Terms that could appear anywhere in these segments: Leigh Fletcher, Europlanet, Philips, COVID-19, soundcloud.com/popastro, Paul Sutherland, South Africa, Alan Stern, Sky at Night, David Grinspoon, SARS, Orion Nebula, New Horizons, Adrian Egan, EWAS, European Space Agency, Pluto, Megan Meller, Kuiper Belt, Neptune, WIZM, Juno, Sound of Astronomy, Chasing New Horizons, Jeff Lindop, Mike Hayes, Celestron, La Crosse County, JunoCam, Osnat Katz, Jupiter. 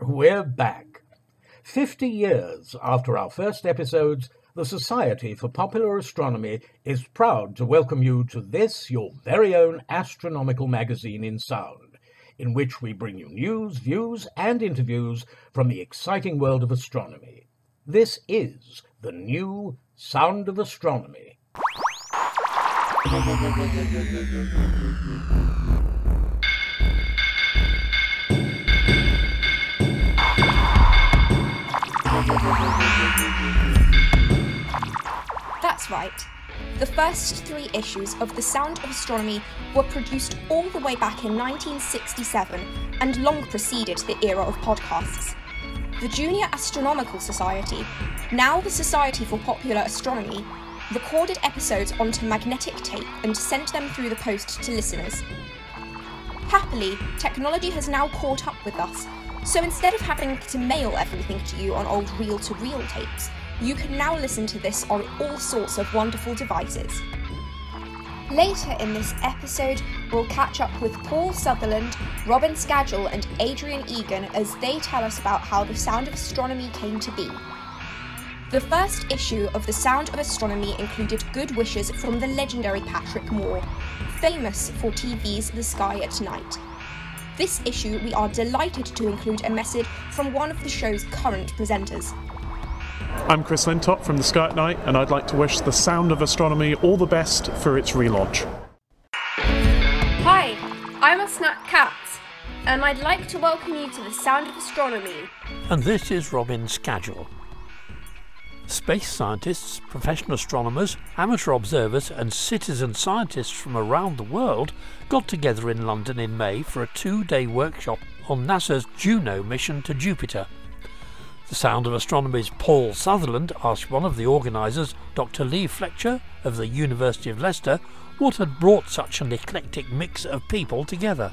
We're back. 50 years after our first episodes, the Society for Popular Astronomy is proud to welcome you to this, your very own astronomical magazine in sound, in which we bring you news, views, and interviews from the exciting world of astronomy. This is the new Sound of Astronomy. That's right. The first three issues of The Sound of Astronomy were produced all the way back in 1967 and long preceded the era of podcasts. The Junior Astronomical Society, now the Society for Popular Astronomy, recorded episodes onto magnetic tape and sent them through the post to listeners. Happily, technology has now caught up with us, so instead of having to mail everything to you on old reel-to-reel tapes, you can now listen to this on all sorts of wonderful devices. Later in this episode, we'll catch up with Paul Sutherland, Robin Scagel and Adrian Egan as they tell us about how the Sound of Astronomy came to be. The first issue of the Sound of Astronomy included good wishes from the legendary Patrick Moore, famous for TV's The Sky at Night. This issue, we are delighted to include a message from one of the show's current presenters. I'm Chris Lintott from the Sky at Night, and I'd like to wish The Sound of Astronomy all the best for its relaunch. Hi, I'm a snack cat, and I'd like to welcome you to The Sound of Astronomy. And this is Robin Scagel. Space scientists, professional astronomers, amateur observers and citizen scientists from around the world got together in London in May for a 2-day workshop on NASA's Juno mission to Jupiter. The Sound of Astronomy's Paul Sutherland asked one of the organisers, Dr. Leigh Fletcher of the University of Leicester, what had brought such an eclectic mix of people together.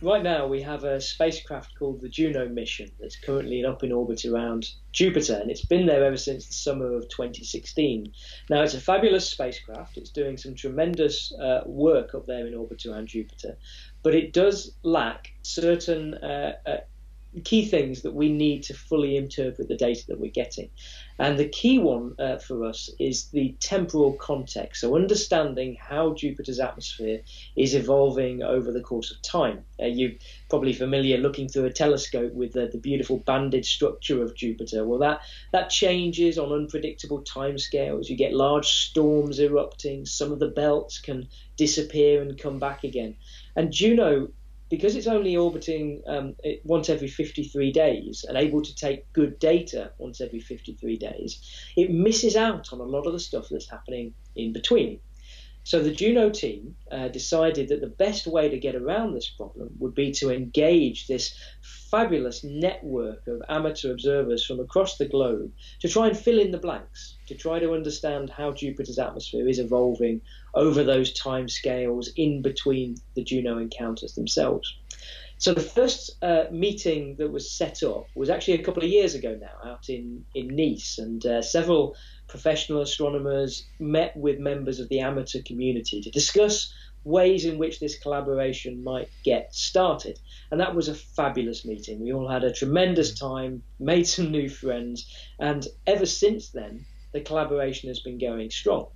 Right now we have a spacecraft called the Juno mission that's currently up in orbit around Jupiter, and it's been there ever since the summer of 2016. Now, it's a fabulous spacecraft. It's doing some tremendous work up there in orbit around Jupiter, but it does lack certain key things that we need to fully interpret the data that we're getting. And the key one for us is the temporal context, so understanding how Jupiter's atmosphere is evolving over the course of time. You're probably familiar looking through a telescope with the beautiful banded structure of Jupiter. Well, that changes on unpredictable timescales. You get large storms erupting. Some of the belts can disappear and come back again. And Juno, because it's only orbiting once every 53 days and able to take good data once every 53 days, it misses out on a lot of the stuff that's happening in between. So the Juno team decided that the best way to get around this problem would be to engage this fabulous network of amateur observers from across the globe to try and fill in the blanks, to try to understand how Jupiter's atmosphere is evolving over those time scales in between the Juno encounters themselves. So the first meeting that was set up was actually a couple of years ago now, out in Nice, and several professional astronomers met with members of the amateur community to discuss ways in which this collaboration might get started. And that was a fabulous meeting. We all had a tremendous time, made some new friends, and ever since then, the collaboration has been going strong.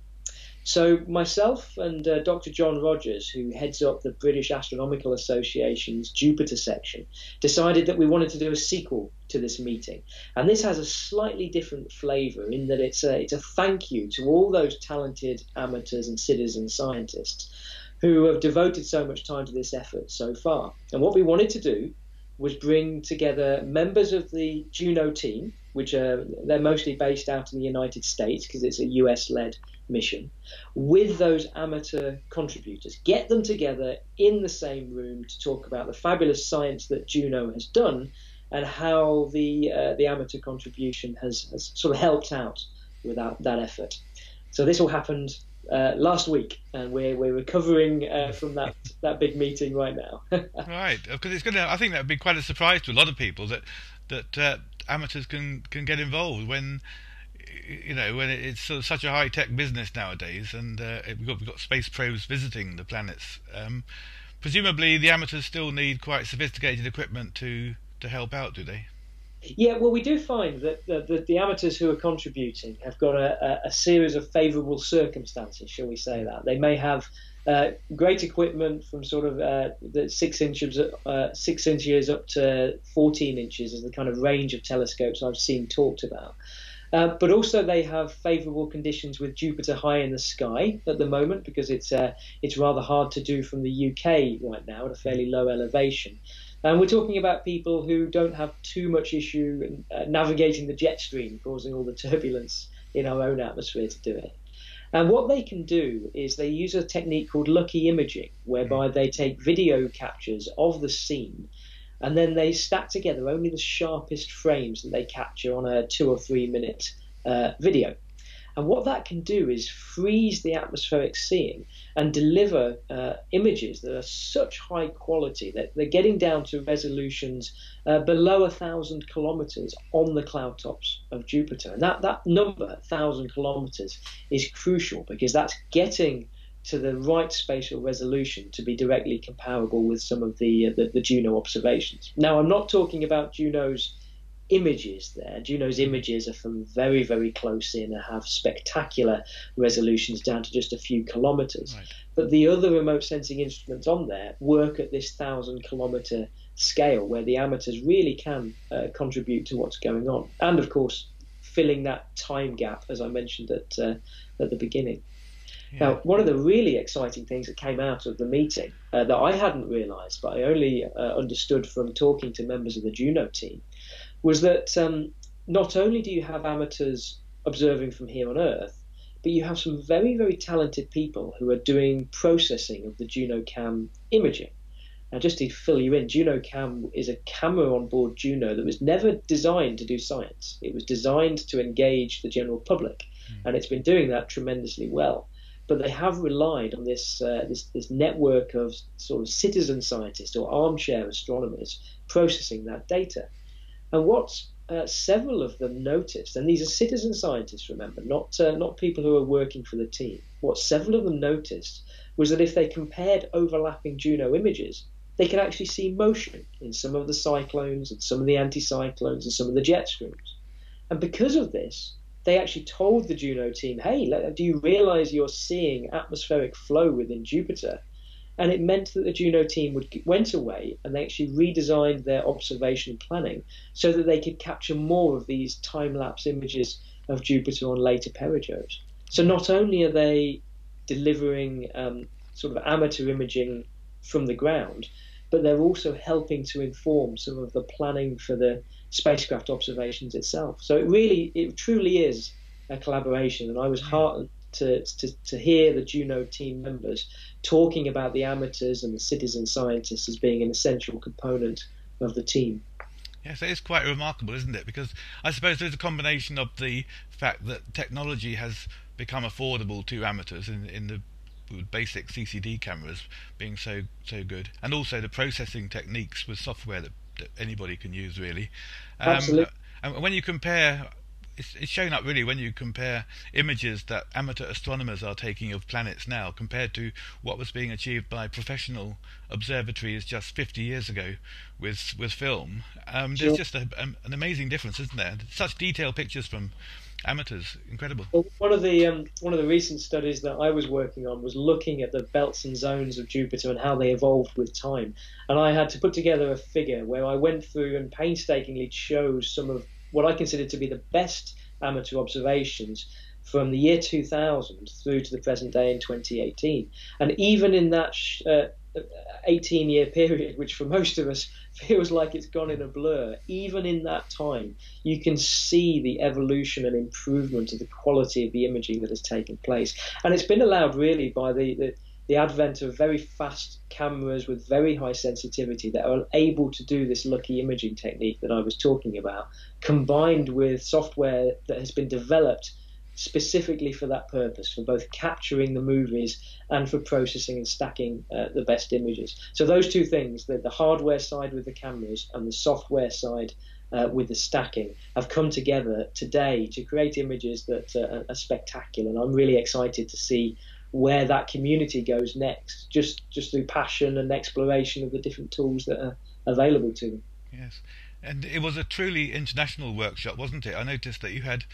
So myself and Dr. John Rogers, who heads up the British Astronomical Association's Jupiter section, decided that we wanted to do a sequel to this meeting. And this has a slightly different flavour in that it's a thank you to all those talented amateurs and citizen scientists who have devoted so much time to this effort so far. And what we wanted to do was bring together members of the Juno team, which they're mostly based out in the United States because it's a US-led mission, with those amateur contributors, get them together in the same room to talk about the fabulous science that Juno has done and how the amateur contribution has sort of helped out with that effort. So this all happened last week, and we're recovering from that big meeting right now. Right, because I think that would be quite a surprise to a lot of people that amateurs can get involved when, you know, when it's sort of such a high-tech business nowadays, and we've got space probes visiting the planets. Presumably the amateurs still need quite sophisticated equipment to to help out, do they? Yeah, well, we do find that the amateurs who are contributing have got a series of favourable circumstances, shall we say that. They may have great equipment from sort of the 6 inches up to 14 inches is the kind of range of telescopes I've seen talked about. But also they have favourable conditions with Jupiter high in the sky at the moment, because it's rather hard to do from the UK right now at a fairly low elevation. And we're talking about people who don't have too much issue navigating the jet stream, causing all the turbulence in our own atmosphere to do it. And what they can do is they use a technique called lucky imaging, whereby they take video captures of the scene, and then they stack together only the sharpest frames that they capture on a 2 or 3 minute video. And what that can do is freeze the atmospheric seeing and deliver images that are such high quality that they're getting down to resolutions below 1,000 kilometers on the cloud tops of Jupiter. And that number, 1,000 kilometers, is crucial, because that's getting to the right spatial resolution to be directly comparable with some of the Juno observations. Now, I'm not talking about Juno's images there. Juno's images are from very, very close in and have spectacular resolutions down to just a few kilometres. Right. But the other remote sensing instruments on there work at this 1,000 kilometre scale, where the amateurs really can contribute to what's going on. And of course, filling that time gap, as I mentioned at the beginning. Yeah. Now, one of the really exciting things that came out of the meeting that I hadn't realised, but I only understood from talking to members of the Juno team, was that not only do you have amateurs observing from here on Earth, but you have some very, very talented people who are doing processing of the JunoCam imaging. Now, just to fill you in, JunoCam is a camera on board Juno that was never designed to do science. It was designed to engage the general public, and it's been doing that tremendously well. But they have relied on this, this network of sort of citizen scientists or armchair astronomers processing that data. And what several of them noticed, and these are citizen scientists, remember, not people who are working for the team. What several of them noticed was that if they compared overlapping Juno images, they could actually see motion in some of the cyclones and some of the anticyclones and some of the jet streams. And because of this, they actually told the Juno team, hey, do you realize you're seeing atmospheric flow within Jupiter? And it meant that the Juno team went away and they actually redesigned their observation planning so that they could capture more of these time-lapse images of Jupiter on later perigeos. So not only are they delivering sort of amateur imaging from the ground, but they're also helping to inform some of the planning for the spacecraft observations itself. So it truly is a collaboration, and I was heartened to hear the Juno team members talking about the amateurs and the citizen scientists as being an essential component of the team. Yes, it is quite remarkable, isn't it? Because I suppose there's a combination of the fact that technology has become affordable to amateurs in the basic CCD cameras being so good, and also the processing techniques with software that anybody can use, really. Absolutely. And when you compare, it's showing up really when you compare images that amateur astronomers are taking of planets now compared to what was being achieved by professional observatories just 50 years ago with film. Sure. There's just an amazing difference, isn't there? Such detailed pictures from amateurs, incredible. Well, one of the recent studies that I was working on was looking at the belts and zones of Jupiter and how they evolved with time. And I had to put together a figure where I went through and painstakingly chose some of what I consider to be the best amateur observations from the year 2000 through to the present day in 2018. And even in that 18-year period, which for most of us feels like it's gone in a blur, even in that time, you can see the evolution and improvement of the quality of the imaging that has taken place. And it's been allowed really by the advent of very fast cameras with very high sensitivity that are able to do this lucky imaging technique that I was talking about, combined with software that has been developed specifically for that purpose, for both capturing the movies and for processing and stacking the best images. So those two things, the hardware side with the cameras and the software side with the stacking, have come together today to create images that are spectacular. And I'm really excited to see where that community goes next, just through passion and exploration of the different tools that are available to them. Yes, And it was a truly international workshop, wasn't it? I noticed that you had,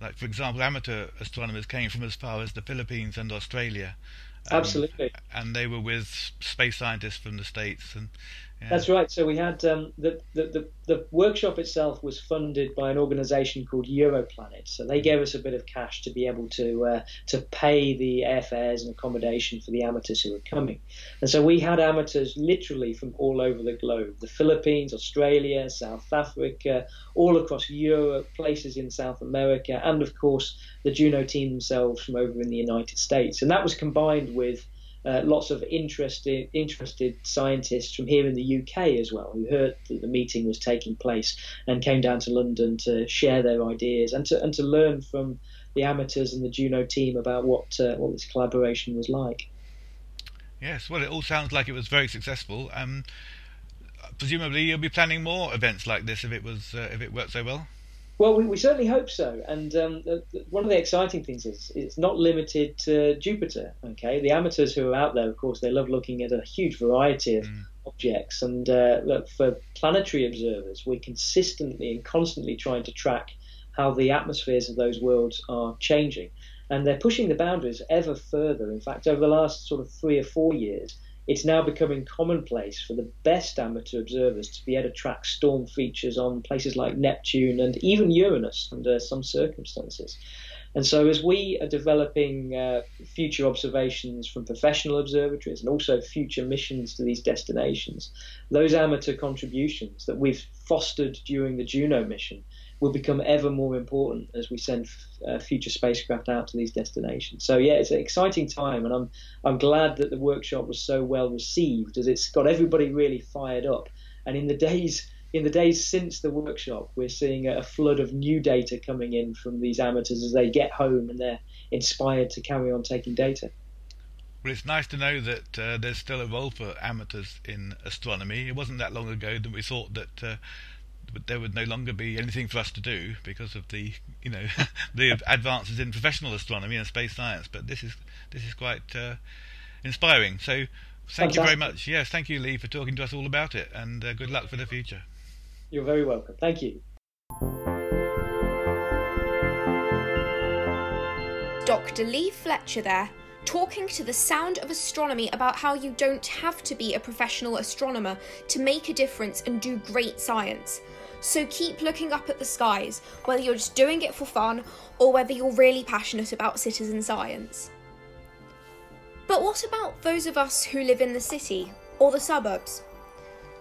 like, for example, amateur astronomers came from as far as the Philippines and Australia. Absolutely. And they were with space scientists from the States. And yeah. That's right. So we had the workshop itself was funded by an organisation called Europlanet. So they gave us a bit of cash to be able to pay the airfares and accommodation for the amateurs who were coming. And so we had amateurs literally from all over the globe: the Philippines, Australia, South Africa, all across Europe, places in South America, and of course the Juno team themselves from over in the United States. And that was combined with lots of interested scientists from here in the UK as well, who heard that the meeting was taking place and came down to London to share their ideas and to learn from the amateurs and the Juno team about what this collaboration was like. Yes, well, it all sounds like it was very successful. Presumably, you'll be planning more events like this if it worked so well. Well, we certainly hope so, and one of the exciting things is it's not limited to Jupiter, okay? The amateurs who are out there, of course, they love looking at a huge variety of objects, and look, for planetary observers, we're consistently and constantly trying to track how the atmospheres of those worlds are changing, and they're pushing the boundaries ever further. In fact, over the last sort of 3 or 4 years, it's now becoming commonplace for the best amateur observers to be able to track storm features on places like Neptune and even Uranus under some circumstances. And so as we are developing future observations from professional observatories and also future missions to these destinations, those amateur contributions that we've fostered during the Juno mission will become ever more important as we send future spacecraft out to these destinations. So yeah, it's an exciting time, and I'm glad that the workshop was so well received, as it's got everybody really fired up. And in the days since the workshop, we're seeing a flood of new data coming in from these amateurs as they get home and they're inspired to carry on taking data. Well, it's nice to know that there's still a role for amateurs in astronomy. It wasn't that long ago that we thought that there would no longer be anything for us to do because of the, you know, the advances in professional astronomy and space science. But this is quite inspiring. So thank you very much. Yes, thank you, Leigh, for talking to us all about it, and good luck for the future. You're very welcome. Thank you. Dr. Leigh Fletcher there, talking to the Sound of Astronomy about how you don't have to be a professional astronomer to make a difference and do great science. So keep looking up at the skies, whether you're just doing it for fun or whether you're really passionate about citizen science. But what about those of us who live in the city or the suburbs?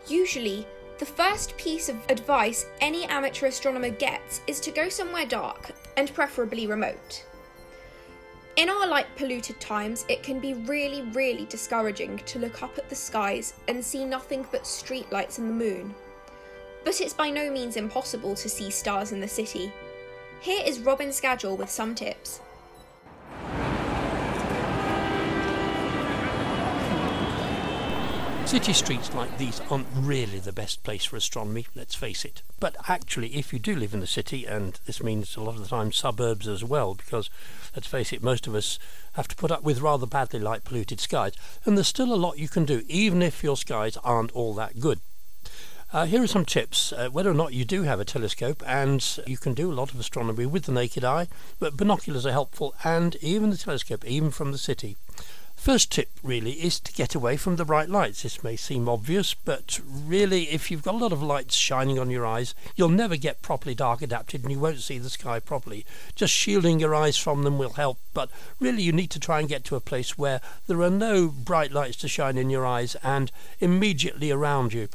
Usually, the first piece of advice any amateur astronomer gets is to go somewhere dark and preferably remote. In our light-polluted times, it can be really, really discouraging to look up at the skies and see nothing but streetlights and the moon. But it's by no means impossible to see stars in the city. Here is Robin Scagel with some tips. City streets like these aren't really the best place for astronomy, let's face it. But actually, if you do live in the city, and this means a lot of the time suburbs as well, because, let's face it, most of us have to put up with rather badly light-polluted skies, and there's still a lot you can do, even if your skies aren't all that good. Here are some tips, whether or not you do have a telescope, and you can do a lot of astronomy with the naked eye, but binoculars are helpful, and even the telescope, even from the city. First tip really is to get away from the bright lights. This may seem obvious, but really if you've got a lot of lights shining on your eyes, you'll never get properly dark adapted and you won't see the sky properly. Just shielding your eyes from them will help, but really you need to try and get to a place where there are no bright lights to shine in your eyes and immediately around you.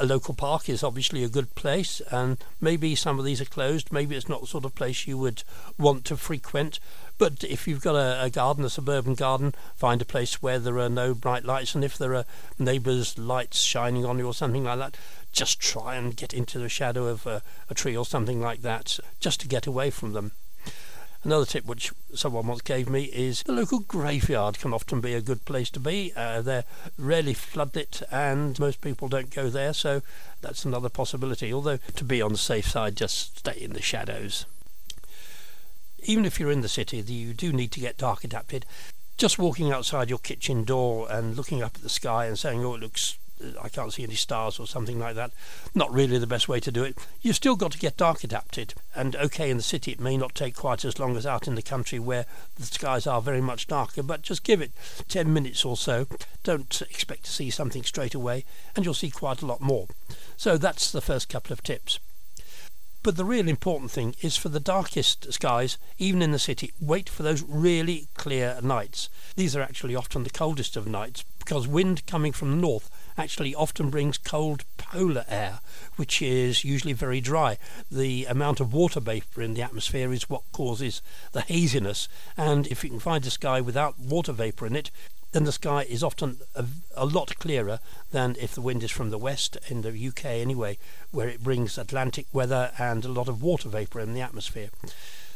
A local park is obviously a good place, and maybe some of these are closed, maybe it's not the sort of place you would want to frequent, but if you've got a garden, a suburban garden, find a place where there are no bright lights, and if there are neighbours' lights shining on you or something like that, just try and get into the shadow of a tree or something like that, just to get away from them. Another tip which someone once gave me is the local graveyard can often be a good place to be. They're rarely floodlit and most people don't go there, so that's another possibility. Although, to be on the safe side, just stay in the shadows. Even if you're in the city, you do need to get dark adapted. Just walking outside your kitchen door and looking up at the sky and saying, oh, it looks I can't see any stars or something like that. Not really the best way to do it. You've still got to get dark adapted, and okay, in the city it may not take quite as long as out in the country where the skies are very much darker, but just give it 10 minutes or so. Don't expect to see something straight away, and you'll see quite a lot more. So that's the first couple of tips. But the real important thing is, for the darkest skies, even in the city, wait for those really clear nights. These are actually often the coldest of nights, because wind coming from the north actually often brings cold polar air, which is usually very dry. The amount of water vapour in the atmosphere is what causes the haziness, and if you can find a sky without water vapour in it, then the sky is often a lot clearer than if the wind is from the west, in the UK anyway, where it brings Atlantic weather and a lot of water vapour in the atmosphere.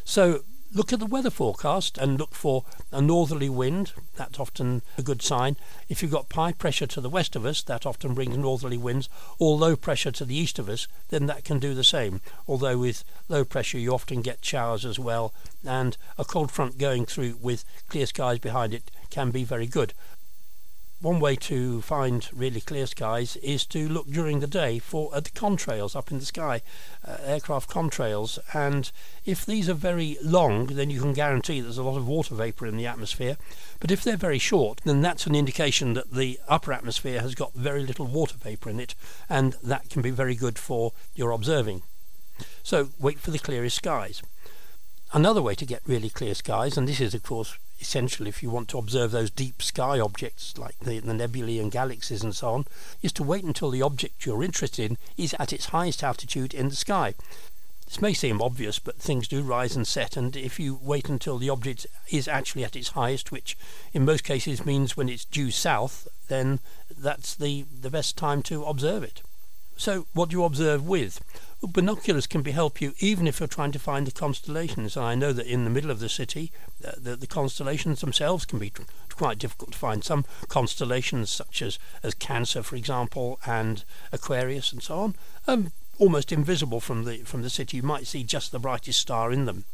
So look at the weather forecast and look for a northerly wind. That's often a good sign. If you've got high pressure to the west of us, that often brings northerly winds, or low pressure to the east of us, then that can do the same. Although with low pressure you often get showers as well, and a cold front going through with clear skies behind it can be very good. One way to find really clear skies is to look during the day for the contrails up in the sky, aircraft contrails, and if these are very long, then you can guarantee there's a lot of water vapour in the atmosphere. But if they're very short, then that's an indication that the upper atmosphere has got very little water vapour in it, and that can be very good for your observing. So wait for the clearest skies. Another way to get really clear skies, and this is of course essential if you want to observe those deep sky objects like the nebulae and galaxies and so on, is to wait until the object you're interested in is at its highest altitude in the sky. This may seem obvious, but things do rise and set, and if you wait until the object is actually at its highest, which in most cases means when it's due south, then that's the best time to observe it. So what do you observe with? Well, binoculars can help you even if you're trying to find the constellations, and I know that in the middle of the city the constellations themselves can be quite difficult to find. Some constellations such as Cancer, for example, and Aquarius and so on, almost invisible from the city. You might see just the brightest star in them.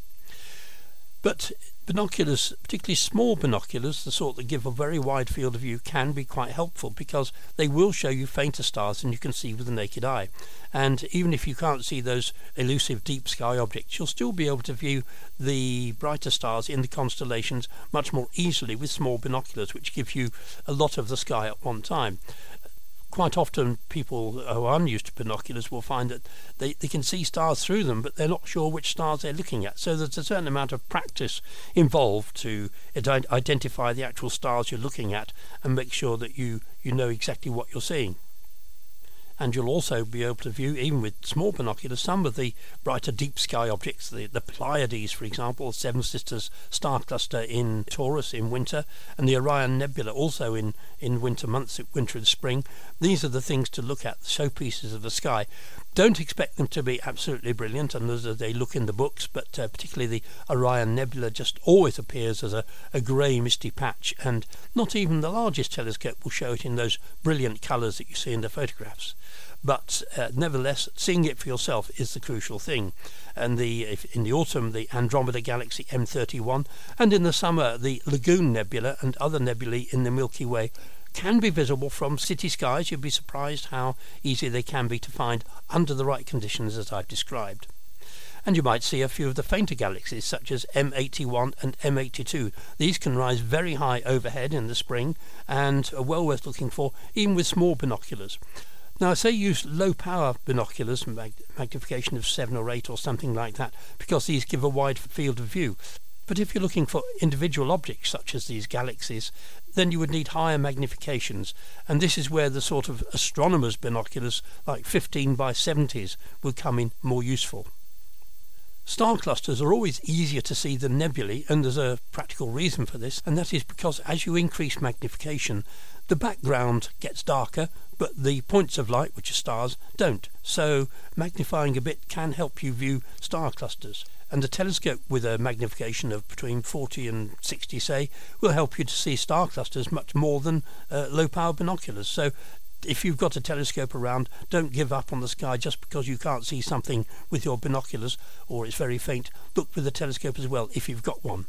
But binoculars, particularly small binoculars, the sort that give a very wide field of view, can be quite helpful because they will show you fainter stars than you can see with the naked eye. And even if you can't see those elusive deep sky objects, you'll still be able to view the brighter stars in the constellations much more easily with small binoculars, which give you a lot of the sky at one time. Quite often people who are unused to binoculars will find that they can see stars through them, but they're not sure which stars they're looking at. So there's a certain amount of practice involved to identify the actual stars you're looking at and make sure that you know exactly what you're seeing. And you'll also be able to view, even with small binoculars, some of the brighter deep sky objects, the Pleiades, for example, Seven Sisters star cluster in Taurus in winter, and the Orion Nebula also in winter months, winter and spring. These are the things to look at, the showpieces of the sky. Don't expect them to be absolutely brilliant, and as they look in the books, but particularly the Orion Nebula just always appears as a grey misty patch, and not even the largest telescope will show it in those brilliant colours that you see in the photographs. But nevertheless, seeing it for yourself is the crucial thing. And in the autumn, the Andromeda Galaxy M81, and in the summer, the Lagoon Nebula and other nebulae in the Milky Way can be visible from city skies. You'd be surprised how easy they can be to find under the right conditions as I've described. And you might see a few of the fainter galaxies such as M81 and M82. These can rise very high overhead in the spring and are well worth looking for even with small binoculars. Now, I say use low power binoculars, magnification of 7 or 8 or something like that, because these give a wide field of view. But if you're looking for individual objects such as these galaxies, then you would need higher magnifications, and this is where the sort of astronomers' binoculars like 15 by 70s would come in more useful. Star clusters are always easier to see than nebulae, and there's a practical reason for this, and that is because as you increase magnification, the background gets darker, but the points of light, which are stars, don't. So magnifying a bit can help you view star clusters. And a telescope with a magnification of between 40 and 60, say, will help you to see star clusters much more than low-power binoculars. So if you've got a telescope around, don't give up on the sky just because you can't see something with your binoculars or it's very faint. Look with the telescope as well if you've got one.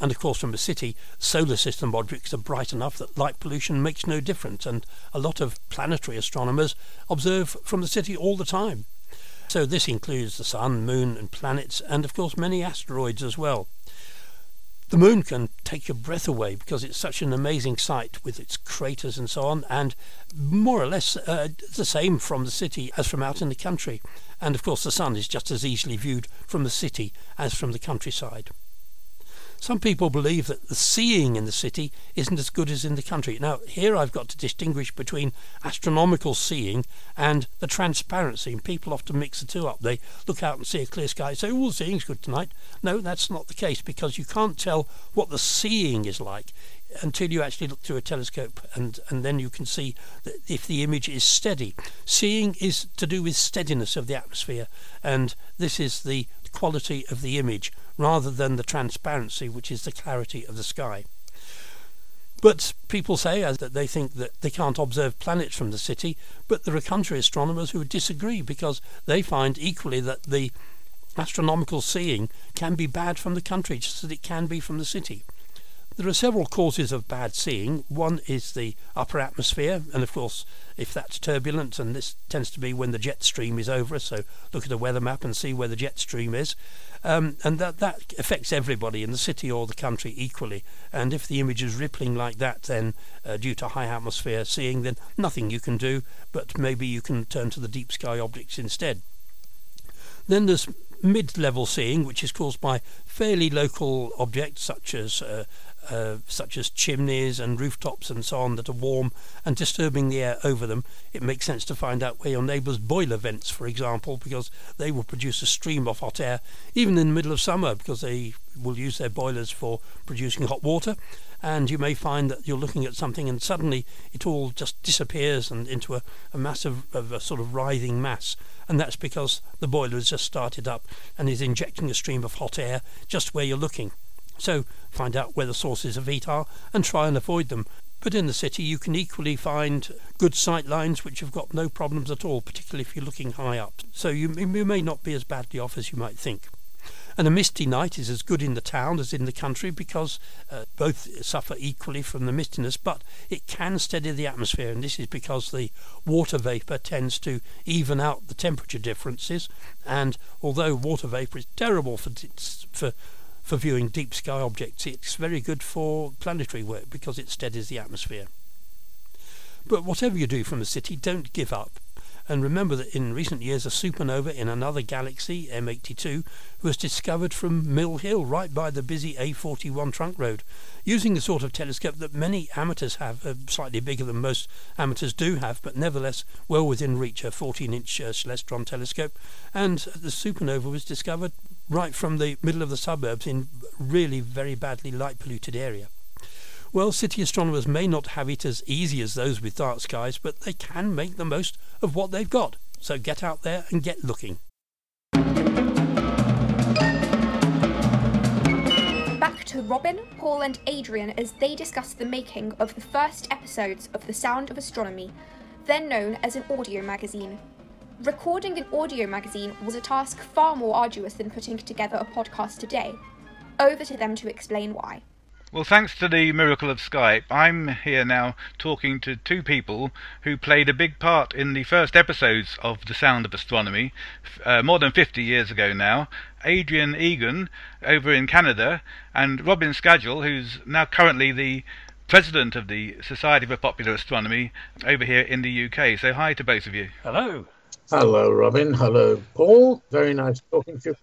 And of course, from a city, solar system objects are bright enough that light pollution makes no difference, and a lot of planetary astronomers observe from the city all the time. So this includes the sun, moon and planets, and of course many asteroids as well. The moon can take your breath away because it's such an amazing sight with its craters and so on, and more or less the same from the city as from out in the country. And of course the sun is just as easily viewed from the city as from the countryside. Some people believe that the seeing in the city isn't as good as in the country. Now, here I've got to distinguish between astronomical seeing and the transparency, and people often mix the two up. They look out and see a clear sky and say, oh, seeing's good tonight. No, that's not the case, because you can't tell what the seeing is like until you actually look through a telescope, and then you can see that if the image is steady. Seeing is to do with steadiness of the atmosphere, and this is the quality of the image rather than the transparency, which is the clarity of the sky. But people say that they think that they can't observe planets from the city, but there are country astronomers who disagree, because they find equally that the astronomical seeing can be bad from the country just as it can be from the city. There are several causes of bad seeing. One is the upper atmosphere, and of course if that's turbulent, and this tends to be when the jet stream is over us, so look at a weather map and see where the jet stream is, and that affects everybody in the city or the country equally. And if the image is rippling like that, then due to high atmosphere seeing, then nothing you can do, but maybe you can turn to the deep sky objects instead. Then there's mid-level seeing, which is caused by fairly local objects such as chimneys and rooftops and so on that are warm and disturbing the air over them. It makes sense to find out where your neighbour's boiler vents, for example, because they will produce a stream of hot air even in the middle of summer, because they will use their boilers for producing hot water. And you may find that you're looking at something and suddenly it all just disappears and into a mass of a sort of writhing mass, and that's because the boiler has just started up and is injecting a stream of hot air just where you're looking. So find out where the sources of heat are and try and avoid them. But in the city you can equally find good sight lines which have got no problems at all, particularly if you're looking high up. So you may not be as badly off as you might think. And a misty night is as good in the town as in the country, because both suffer equally from the mistiness, but it can steady the atmosphere, and this is because the water vapour tends to even out the temperature differences. And although water vapour is terrible for viewing deep sky objects, it's very good for planetary work because it steadies the atmosphere. But whatever you do from the city, don't give up. And remember that in recent years a supernova in another galaxy, M82, was discovered from Mill Hill right by the busy A41 trunk road, using the sort of telescope that many amateurs have, slightly bigger than most amateurs do have, but nevertheless well within reach, a 14-inch celestron telescope. And the supernova was discovered right from the middle of the suburbs in really very badly light-polluted area. Well, city astronomers may not have it as easy as those with dark skies, but they can make the most of what they've got. So get out there and get looking. Back to Robin, Paul and Adrian as they discuss the making of the first episodes of The Sound of Astronomy, then known as an audio magazine. Recording an audio magazine was a task far more arduous than putting together a podcast today. Over to them to explain why. Well, thanks to the miracle of Skype, I'm here now talking to two people who played a big part in the first episodes of The Sound of Astronomy, more than 50 years ago now. Adrian Egan over in Canada, and Robin Scagel, who's now currently the president of the Society for Popular Astronomy over here in the UK. So hi to both of you. Hello. Hello, Robin. Hello, Paul. Very nice talking to you.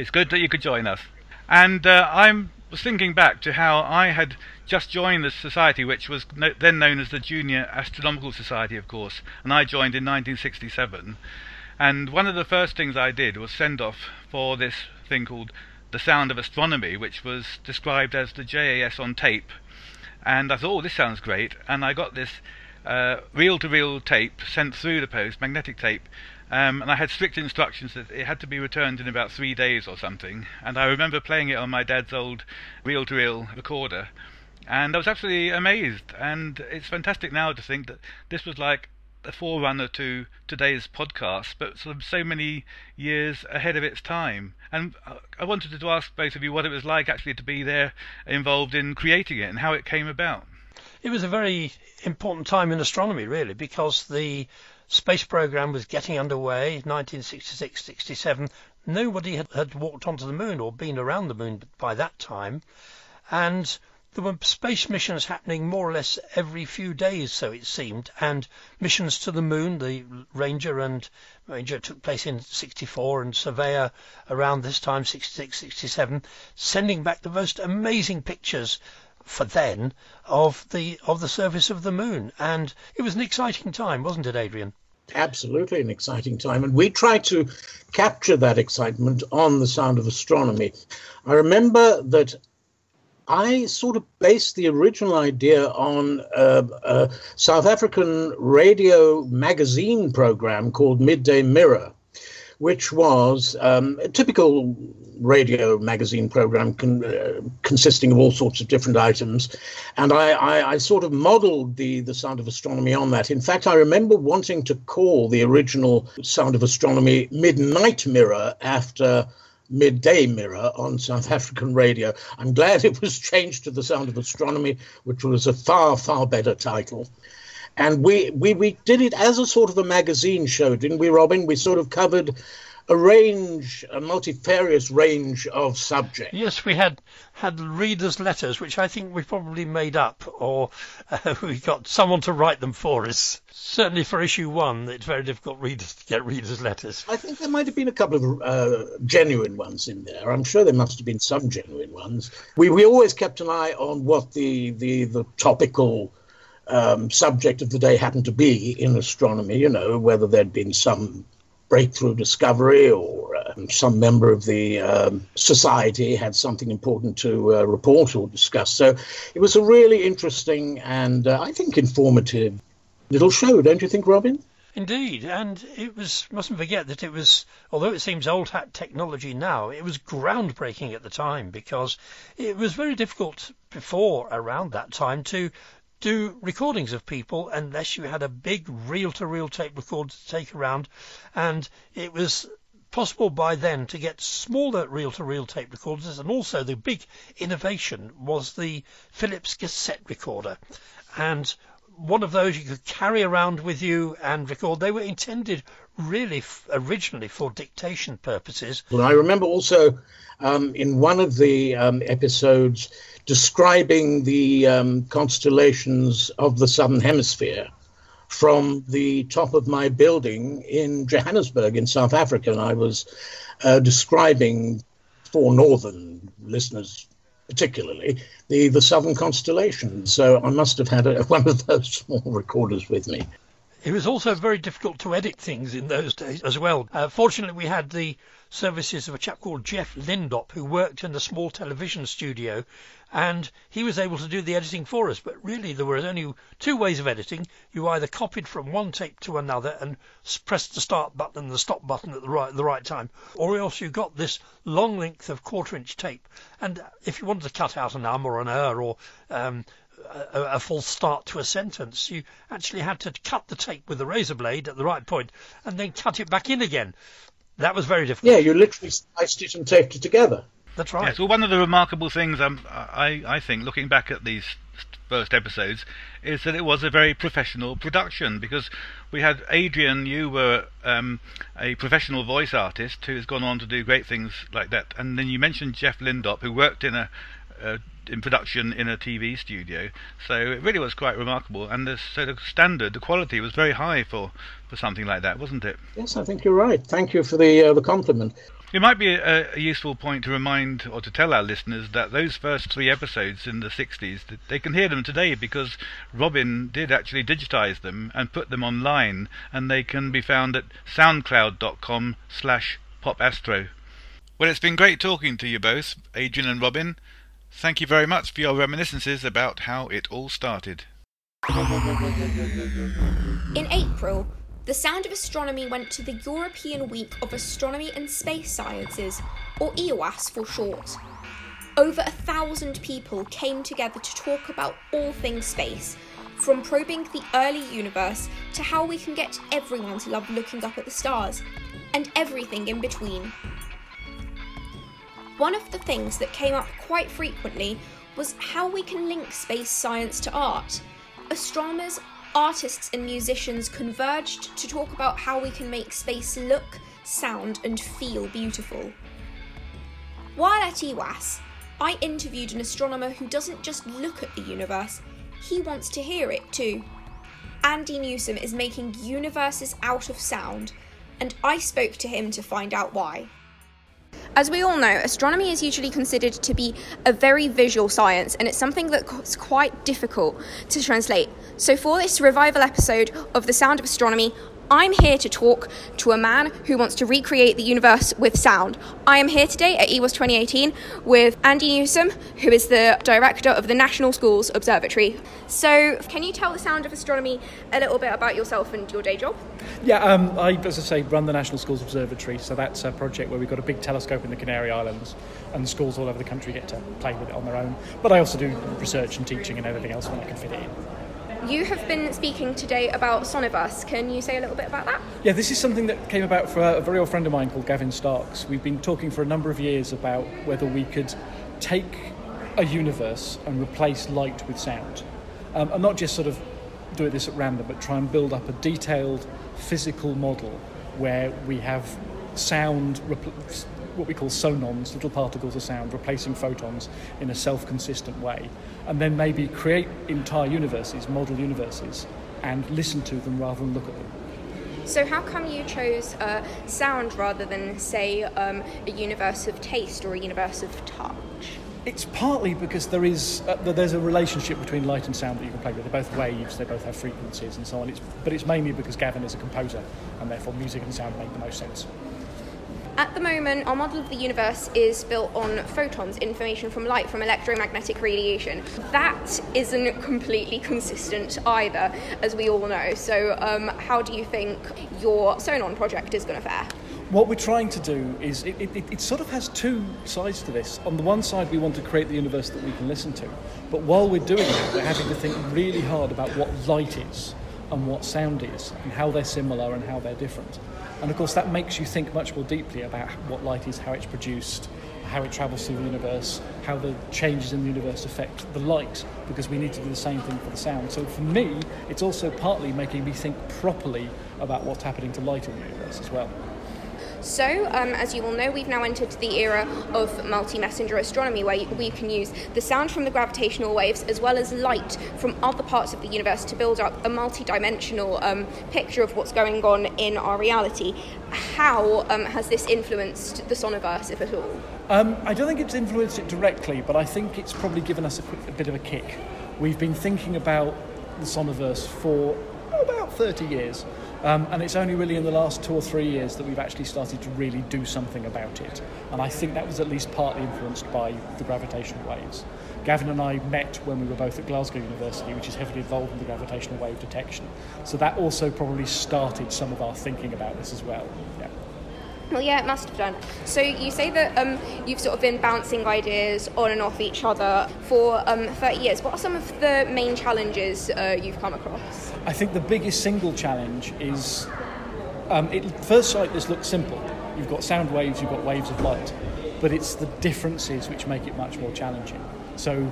It's good that you could join us. And I was thinking back to how I had just joined the society, which was then known as the Junior Astronomical Society, of course, and I joined in 1967. And one of the first things I did was send off for this thing called The Sound of Astronomy, which was described as the JAS on tape. And I thought, oh, this sounds great. And I got this reel-to-reel tape sent through the post, magnetic tape, and I had strict instructions that it had to be returned in about 3 days or something. And I remember playing it on my dad's old reel-to-reel recorder, and I was absolutely amazed. And it's fantastic now to think that this was like a forerunner to today's podcast, but sort of so many years ahead of its time. And I wanted to ask both of you what it was like actually to be there, involved in creating it, and how it came about. It was a very important time in astronomy, really, because the space program was getting underway, 1966-67. Nobody had walked onto the moon or been around the moon by that time, and there were space missions happening more or less every few days, so it seemed, and missions to the moon. The Ranger took place in 64, and Surveyor around this time, 66, 67, sending back the most amazing pictures for then of the surface of the moon. And it was an exciting time, wasn't it, Adrian? Absolutely an exciting time, and we tried to capture that excitement on the Sound of Astronomy. I remember that I sort of based the original idea on a South African radio magazine program called Midday Mirror, which was a typical radio magazine program consisting of all sorts of different items. And I sort of modeled the Sound of Astronomy on that. In fact, I remember wanting to call the original Sound of Astronomy Midnight Mirror after Midday Mirror on South African radio. I'm glad it was changed to the Sound of Astronomy, which was a far, far better title. And we did it as a sort of a magazine show, didn't we, Robin? We sort of covered a multifarious range of subjects. Yes, we had readers' letters, which I think we probably made up, or we got someone to write them for us. Certainly for issue one, it's very difficult to get readers' letters. I think there might have been a couple of genuine ones in there. I'm sure there must have been some genuine ones. We always kept an eye on what the topical subject of the day happened to be in astronomy, you know, whether there'd been some breakthrough discovery or some member of the society had something important to report or discuss. So it was a really interesting and I think informative little show, don't you think, Robin? Indeed, and it was, mustn't forget that it was, although it seems old hat technology now, it was groundbreaking at the time, because it was very difficult before around that time to do recordings of people unless you had a big reel-to-reel tape recorder to take around, and it was possible by then to get smaller reel-to-reel tape recorders. And also the big innovation was the Philips cassette recorder, and one of those you could carry around with you and record. They were intended really originally for dictation purposes. Well, I remember also in one of the episodes describing the constellations of the Southern Hemisphere from the top of my building in Johannesburg in South Africa. And I was describing, for northern listeners particularly, the southern constellations. So I must have had one of those small recorders with me. It was also very difficult to edit things in those days as well. Fortunately, we had the services of a chap called Jeff Lindop, who worked in a small television studio, and he was able to do the editing for us. But really, there were only two ways of editing. You either copied from one tape to another and pressed the start button and the stop button at the right time, or else you got this long length of quarter-inch tape. And if you wanted to cut out an or an er or a full start to a sentence, you actually had to cut the tape with the razor blade at the right point and then cut it back in again. That was very difficult. Yeah, you literally sliced it and taped it together. That's right. Yeah, so one of the remarkable things I think, looking back at these first episodes, is that it was a very professional production, because we had Adrian, you were a professional voice artist who has gone on to do great things like that, and then you mentioned Jeff Lindop, who worked in production in a TV studio. So it really was quite remarkable, and the sort of standard, the quality was very high for something like that, wasn't it? Yes, I think you're right. Thank you for the compliment. It might be a useful point to remind or to tell our listeners that those first three episodes in the 60s, they can hear them today, because Robin did actually digitise them and put them online, and they can be found at soundcloud.com/popastro. Well, it's been great talking to you both, Adrian and Robin. Thank you very much for your reminiscences about how it all started. In April, the Sound of Astronomy went to the European Week of Astronomy and Space Sciences, or EOAS for short. Over 1,000 people came together to talk about all things space, from probing the early universe to how we can get everyone to love looking up at the stars, and everything in between. One of the things that came up quite frequently was how we can link space science to art. Astronomers, artists and musicians converged to talk about how we can make space look, sound and feel beautiful. While at EWAS, I interviewed an astronomer who doesn't just look at the universe, he wants to hear it too. Andy Newsom is making universes out of sound, and I spoke to him to find out why. As we all know, astronomy is usually considered to be a very visual science, and it's something that's quite difficult to translate. So for this revival episode of The Sound of Astronomy, I'm here to talk to a man who wants to recreate the universe with sound. I am here today at EWAS 2018 with Andy Newsom, who is the director of the National Schools Observatory. So, can you tell the Sound of Astronomy a little bit about yourself and your day job? Yeah, I, as I say, run the National Schools Observatory, so that's a project where we've got a big telescope in the Canary Islands, and schools all over the country get to play with it on their own. But I also do research and teaching and everything else when I can fit it in. You have been speaking today about Soniverse. Can you say a little bit about that? Yeah, this is something that came about for a very old friend of mine called Gavin Starks. We've been talking for a number of years about whether we could take a universe and replace light with sound. And not just sort of do it this at random, but try and build up a detailed physical model where we have sound, what we call sonons, little particles of sound, replacing photons in a self-consistent way, and then maybe create entire universes, model universes, and listen to them rather than look at them. So how come you chose sound rather than, say, a universe of taste or a universe of touch? It's partly because there's a relationship between light and sound that you can play with. They're both waves, they both have frequencies and so on. But it's mainly because Gavin is a composer, and therefore music and sound make the most sense. At the moment, our model of the universe is built on photons, information from light, from electromagnetic radiation. That isn't completely consistent either, as we all know. So how do you think your Sonon project is going to fare? What we're trying to do is, it sort of has two sides to this. On the one side, we want to create the universe that we can listen to. But while we're doing that, we're having to think really hard about what light is and what sound is and how they're similar and how they're different. And of course that makes you think much more deeply about what light is, how it's produced, how it travels through the universe, how the changes in the universe affect the light, because we need to do the same thing for the sound. So for me, it's also partly making me think properly about what's happening to light in the universe as well. So, as you all know, we've now entered the era of multi-messenger astronomy, where we can use the sound from the gravitational waves as well as light from other parts of the universe to build up a multi-dimensional picture of what's going on in our reality. How has this influenced the Soniverse, if at all? I don't think it's influenced it directly, but I think it's probably given us a bit of a kick. We've been thinking about the Soniverse for about 30 years. And it's only really in the last 2 or 3 years that we've actually started to really do something about it. And I think that was at least partly influenced by the gravitational waves. Gavin and I met when we were both at Glasgow University, which is heavily involved in the gravitational wave detection. So that also probably started some of our thinking about this as well. Yeah. Well, yeah, it must have done. So you say that you've sort of been bouncing ideas on and off each other for 30 years. What are some of the main challenges you've come across? I think the biggest single challenge is, at first sight this looks simple. You've got sound waves, you've got waves of light, but it's the differences which make it much more challenging. So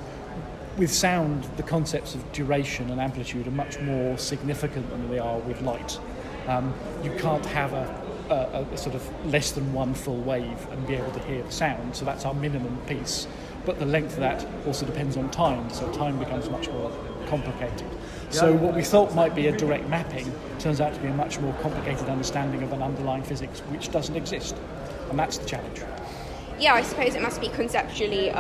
with sound, the concepts of duration and amplitude are much more significant than they are with light. You can't have a sort of less than one full wave and be able to hear the sound, so that's our minimum piece. But the length of that also depends on time, so time becomes much more complicated. So what we thought might be a direct mapping turns out to be a much more complicated understanding of an underlying physics which doesn't exist, and that's the challenge. Yeah, I suppose it must be conceptually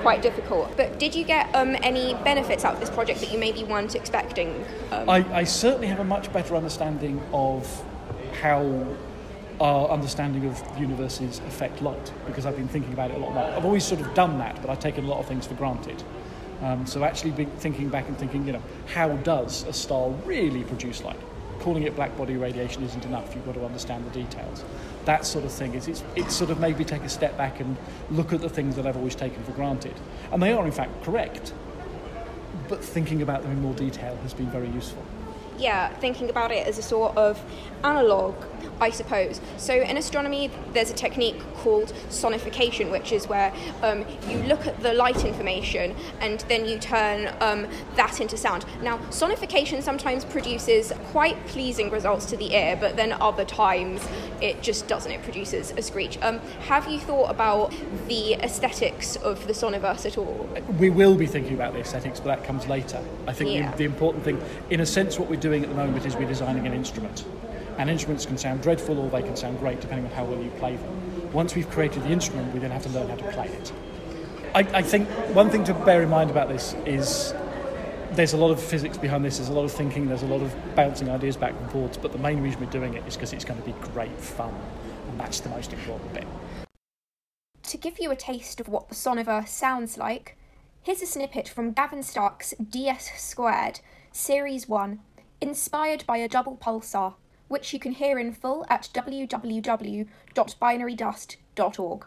quite difficult. But did you get any benefits out of this project that you maybe weren't expecting? I certainly have a much better understanding of how our understanding of universes affect light, because I've been thinking about it a lot more. I've always sort of done that, but I've taken a lot of things for granted. So actually thinking back and thinking, how does a star really produce light? Calling it black body radiation isn't enough. You've got to understand the details. That sort of thing it's sort of made me take a step back and look at the things that I've always taken for granted. And they are in fact correct. but thinking about them in more detail has been very useful. Yeah, thinking about it as a sort of analogue, I suppose. So in astronomy, there's a technique called sonification, which is where you look at the light information and then you turn that into sound. Now, sonification sometimes produces quite pleasing results to the ear, but then other times it just doesn't. It produces a screech. Have you thought about the aesthetics of the Soniverse at all? We will be thinking about the aesthetics, but that comes later. I think the important thing, in a sense, what we're doing at the moment is we're designing an instrument. And instruments can sound dreadful or they can sound great, depending on how well you play them. Once we've created the instrument, we then have to learn how to play it. I think one thing to bear in mind about this is there's a lot of physics behind this, there's a lot of thinking, there's a lot of bouncing ideas back and forth, but the main reason we're doing it is because it's going to be great fun, and that's the most important bit. To give you a taste of what the Soniverse sounds like, here's a snippet from Gavin Stark's DS Squared, Series 1, inspired by a double pulsar, which you can hear in full at www.binarydust.org.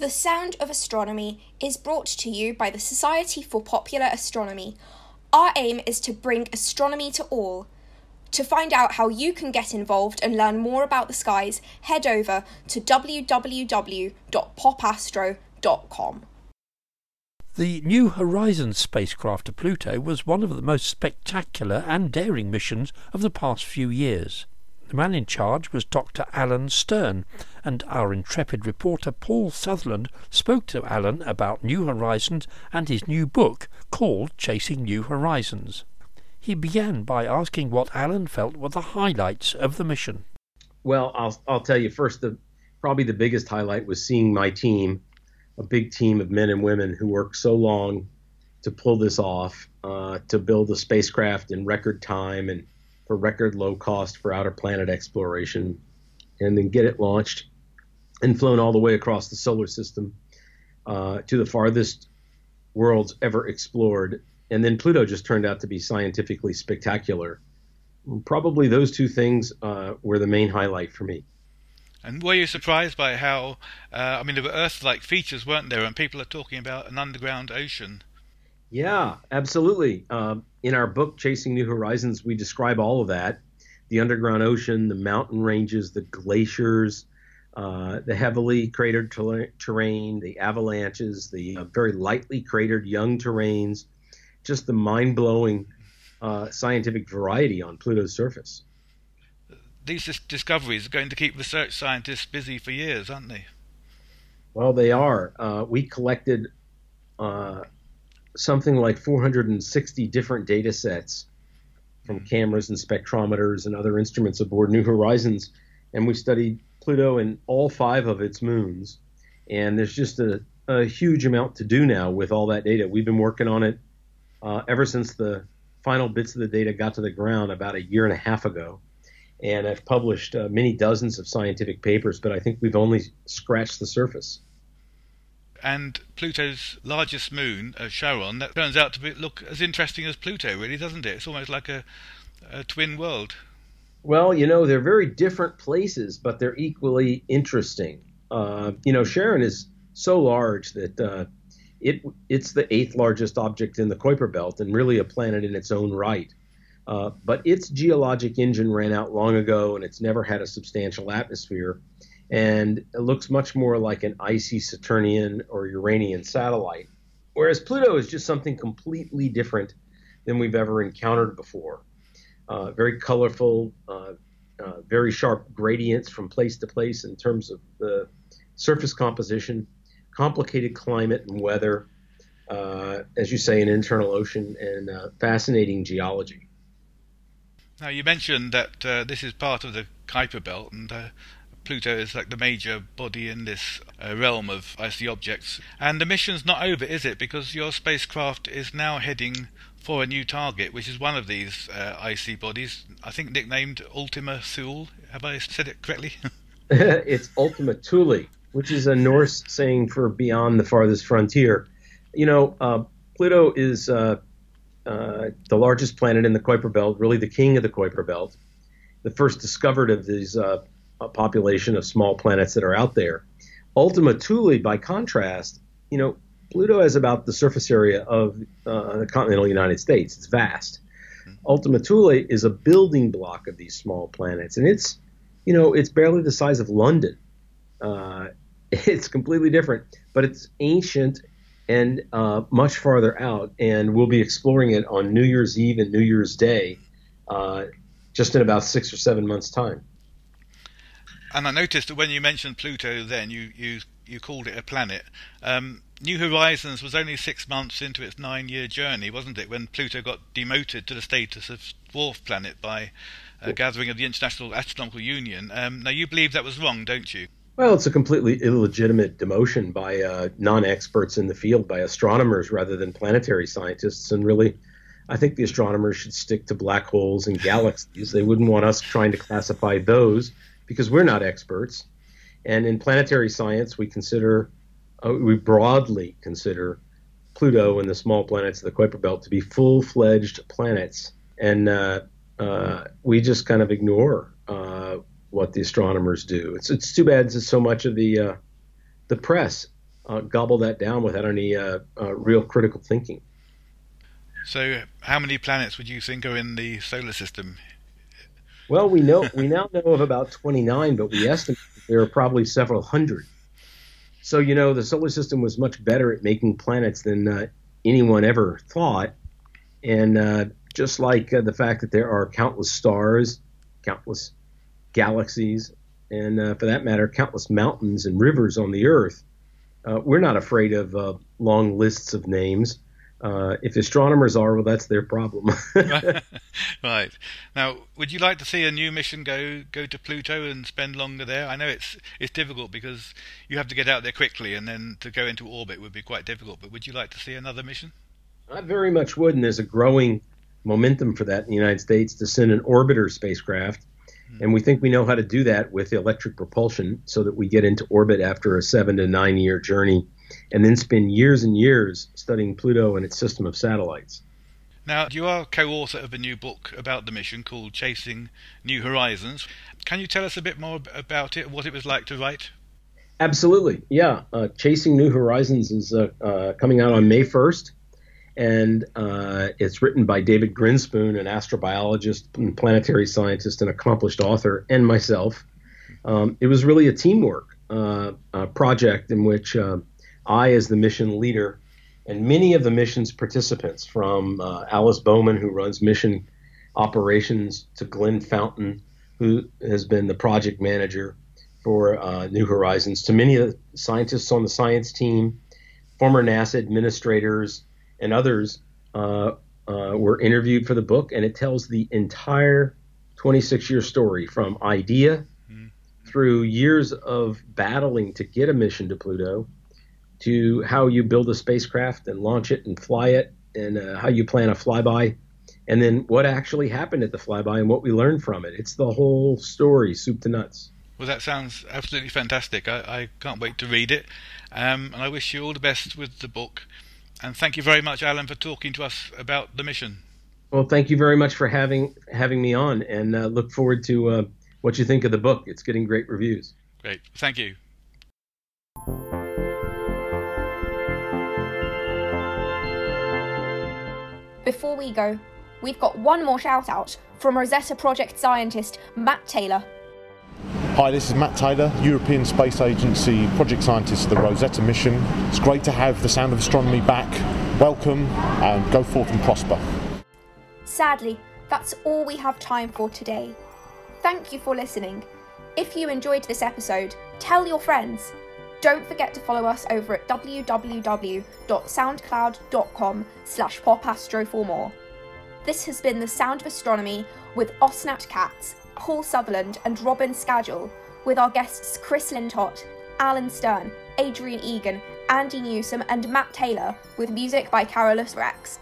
The Sound of Astronomy is brought to you by the Society for Popular Astronomy. Our aim is to bring astronomy to all. To find out how you can get involved and learn more about the skies, head over to www.popastro.com. The New Horizons spacecraft to Pluto was one of the most spectacular and daring missions of the past few years. The man in charge was Dr. Alan Stern, and our intrepid reporter Paul Sutherland spoke to Alan about New Horizons and his new book called Chasing New Horizons. He began by asking what Alan felt were the highlights of the mission. Well, I'll tell you first, probably the biggest highlight was seeing my team, a big team of men and women who worked so long to pull this off, to build the spacecraft in record time and for record low cost for outer planet exploration, and then get it launched and flown all the way across the solar system to the farthest worlds ever explored. And then Pluto just turned out to be scientifically spectacular. Probably those two things were the main highlight for me. And were you surprised by how, there were Earth-like features, weren't there? And people are talking about an underground ocean. Yeah, absolutely. In our book, Chasing New Horizons, we describe all of that, the underground ocean, the mountain ranges, the glaciers, the heavily cratered terrain, the avalanches, the very lightly cratered young terrains, just the mind-blowing scientific variety on Pluto's surface. These discoveries are going to keep research scientists busy for years, aren't they? Well, they are. We collected something like 460 different data sets from cameras and spectrometers and other instruments aboard New Horizons. And we studied Pluto and all 5 of its moons. And there's just a a huge amount to do now with all that data. We've been working on it ever since the final bits of the data got to the ground about 1.5 years ago. And I've published many dozens of scientific papers, but I think we've only scratched the surface. And Pluto's largest moon, Charon, that turns out to look as interesting as Pluto, really, doesn't it? It's almost like a twin world. Well, you know, they're very different places, but they're equally interesting. You know, Charon is so large that it's the 8th largest object in the Kuiper Belt and really a planet in its own right. But its geologic engine ran out long ago, and it's never had a substantial atmosphere. And it looks much more like an icy Saturnian or Uranian satellite, whereas Pluto is just something completely different than we've ever encountered before. Very colorful, very sharp gradients from place to place in terms of the surface composition, complicated climate and weather, as you say, an internal ocean, and fascinating geology. Now, you mentioned that this is part of the Kuiper Belt, and Pluto is like the major body in this realm of icy objects. And the mission's not over, is it? Because your spacecraft is now heading for a new target, which is one of these icy bodies, I think nicknamed Ultima Thule. Have I said it correctly? It's Ultima Thule, which is a Norse saying for beyond the farthest frontier. You know, Pluto is the largest planet in the Kuiper Belt, really the king of the Kuiper Belt, the first discovered of these a population of small planets that are out there. Ultima Thule, by contrast, you know, Pluto has about the surface area of the continental United States. It's vast. Ultima Thule is a building block of these small planets, and it's, you know, it's barely the size of London. It's completely different, but it's ancient and much farther out, and we'll be exploring it on New Year's Eve and New Year's Day just in about 6 or 7 months' time. And I noticed that when you mentioned Pluto then, you called it a planet. New Horizons was only 6 months into its 9-year journey, wasn't it, when Pluto got demoted to the status of dwarf planet by a gathering of the International Astronomical Union. Now, you believe that was wrong, don't you? Well, it's a completely illegitimate demotion by non-experts in the field, by astronomers rather than planetary scientists. And really, I think the astronomers should stick to black holes and galaxies. They wouldn't want us trying to classify those, because we're not experts. And in planetary science, we broadly consider Pluto and the small planets of the Kuiper Belt to be full-fledged planets. And we just kind of ignore what the astronomers do. It's too bad that so much of the press gobble that down without any real critical thinking. So how many planets would you think are in the solar system? Well, we now know of about 29, but we estimate there are probably several hundred. So, you know, the solar system was much better at making planets than anyone ever thought. And just like the fact that there are countless stars, countless galaxies, and for that matter, countless mountains and rivers on the Earth, we're not afraid of long lists of names. If astronomers are, well, that's their problem. Right. Now, would you like to see a new mission go to Pluto and spend longer there? I know it's difficult because you have to get out there quickly, and then to go into orbit would be quite difficult. But would you like to see another mission? I very much would, and there's a growing momentum for that in the United States to send an orbiter spacecraft. And we think we know how to do that with electric propulsion so that we get into orbit after a 7 to 9-year journey, and then spend years and years studying Pluto and its system of satellites. Now, you are co-author of a new book about the mission called Chasing New Horizons. Can you tell us a bit more about it, what it was like to write? Absolutely, yeah. Chasing New Horizons is coming out on May 1st, and it's written by David Grinspoon, an astrobiologist and planetary scientist and accomplished author, and myself. It was really a teamwork project in which I, as the mission leader, and many of the mission's participants, from Alice Bowman, who runs mission operations, to Glenn Fountain, who has been the project manager for New Horizons, to many of the scientists on the science team, former NASA administrators, and others were interviewed for the book, and it tells the entire 26-year story from idea through years of battling to get a mission to Pluto, to how you build a spacecraft and launch it and fly it, and how you plan a flyby, and then what actually happened at the flyby and what we learned from it. It's the whole story, soup to nuts. Well, that sounds absolutely fantastic. I can't wait to read it, and I wish you all the best with the book. And thank you very much, Alan, for talking to us about the mission. Well, thank you very much for having me on, and look forward to what you think of the book. It's getting great reviews. Great. Thank you. Before we go, we've got one more shout-out from Rosetta project scientist Matt Taylor. Hi, this is Matt Taylor, European Space Agency project scientist of the Rosetta mission. It's great to have the Sound of Astronomy back. Welcome, and go forth and prosper. Sadly, that's all we have time for today. Thank you for listening. If you enjoyed this episode, tell your friends. Don't forget to follow us over at www.soundcloud.com/popastro for more. This has been The Sound of Astronomy with Osnat Katz, Paul Sutherland and Robin Scagel, with our guests Chris Lintott, Alan Stern, Adrian Egan, Andy Newsom and Matt Taylor, with music by Carolus Rex.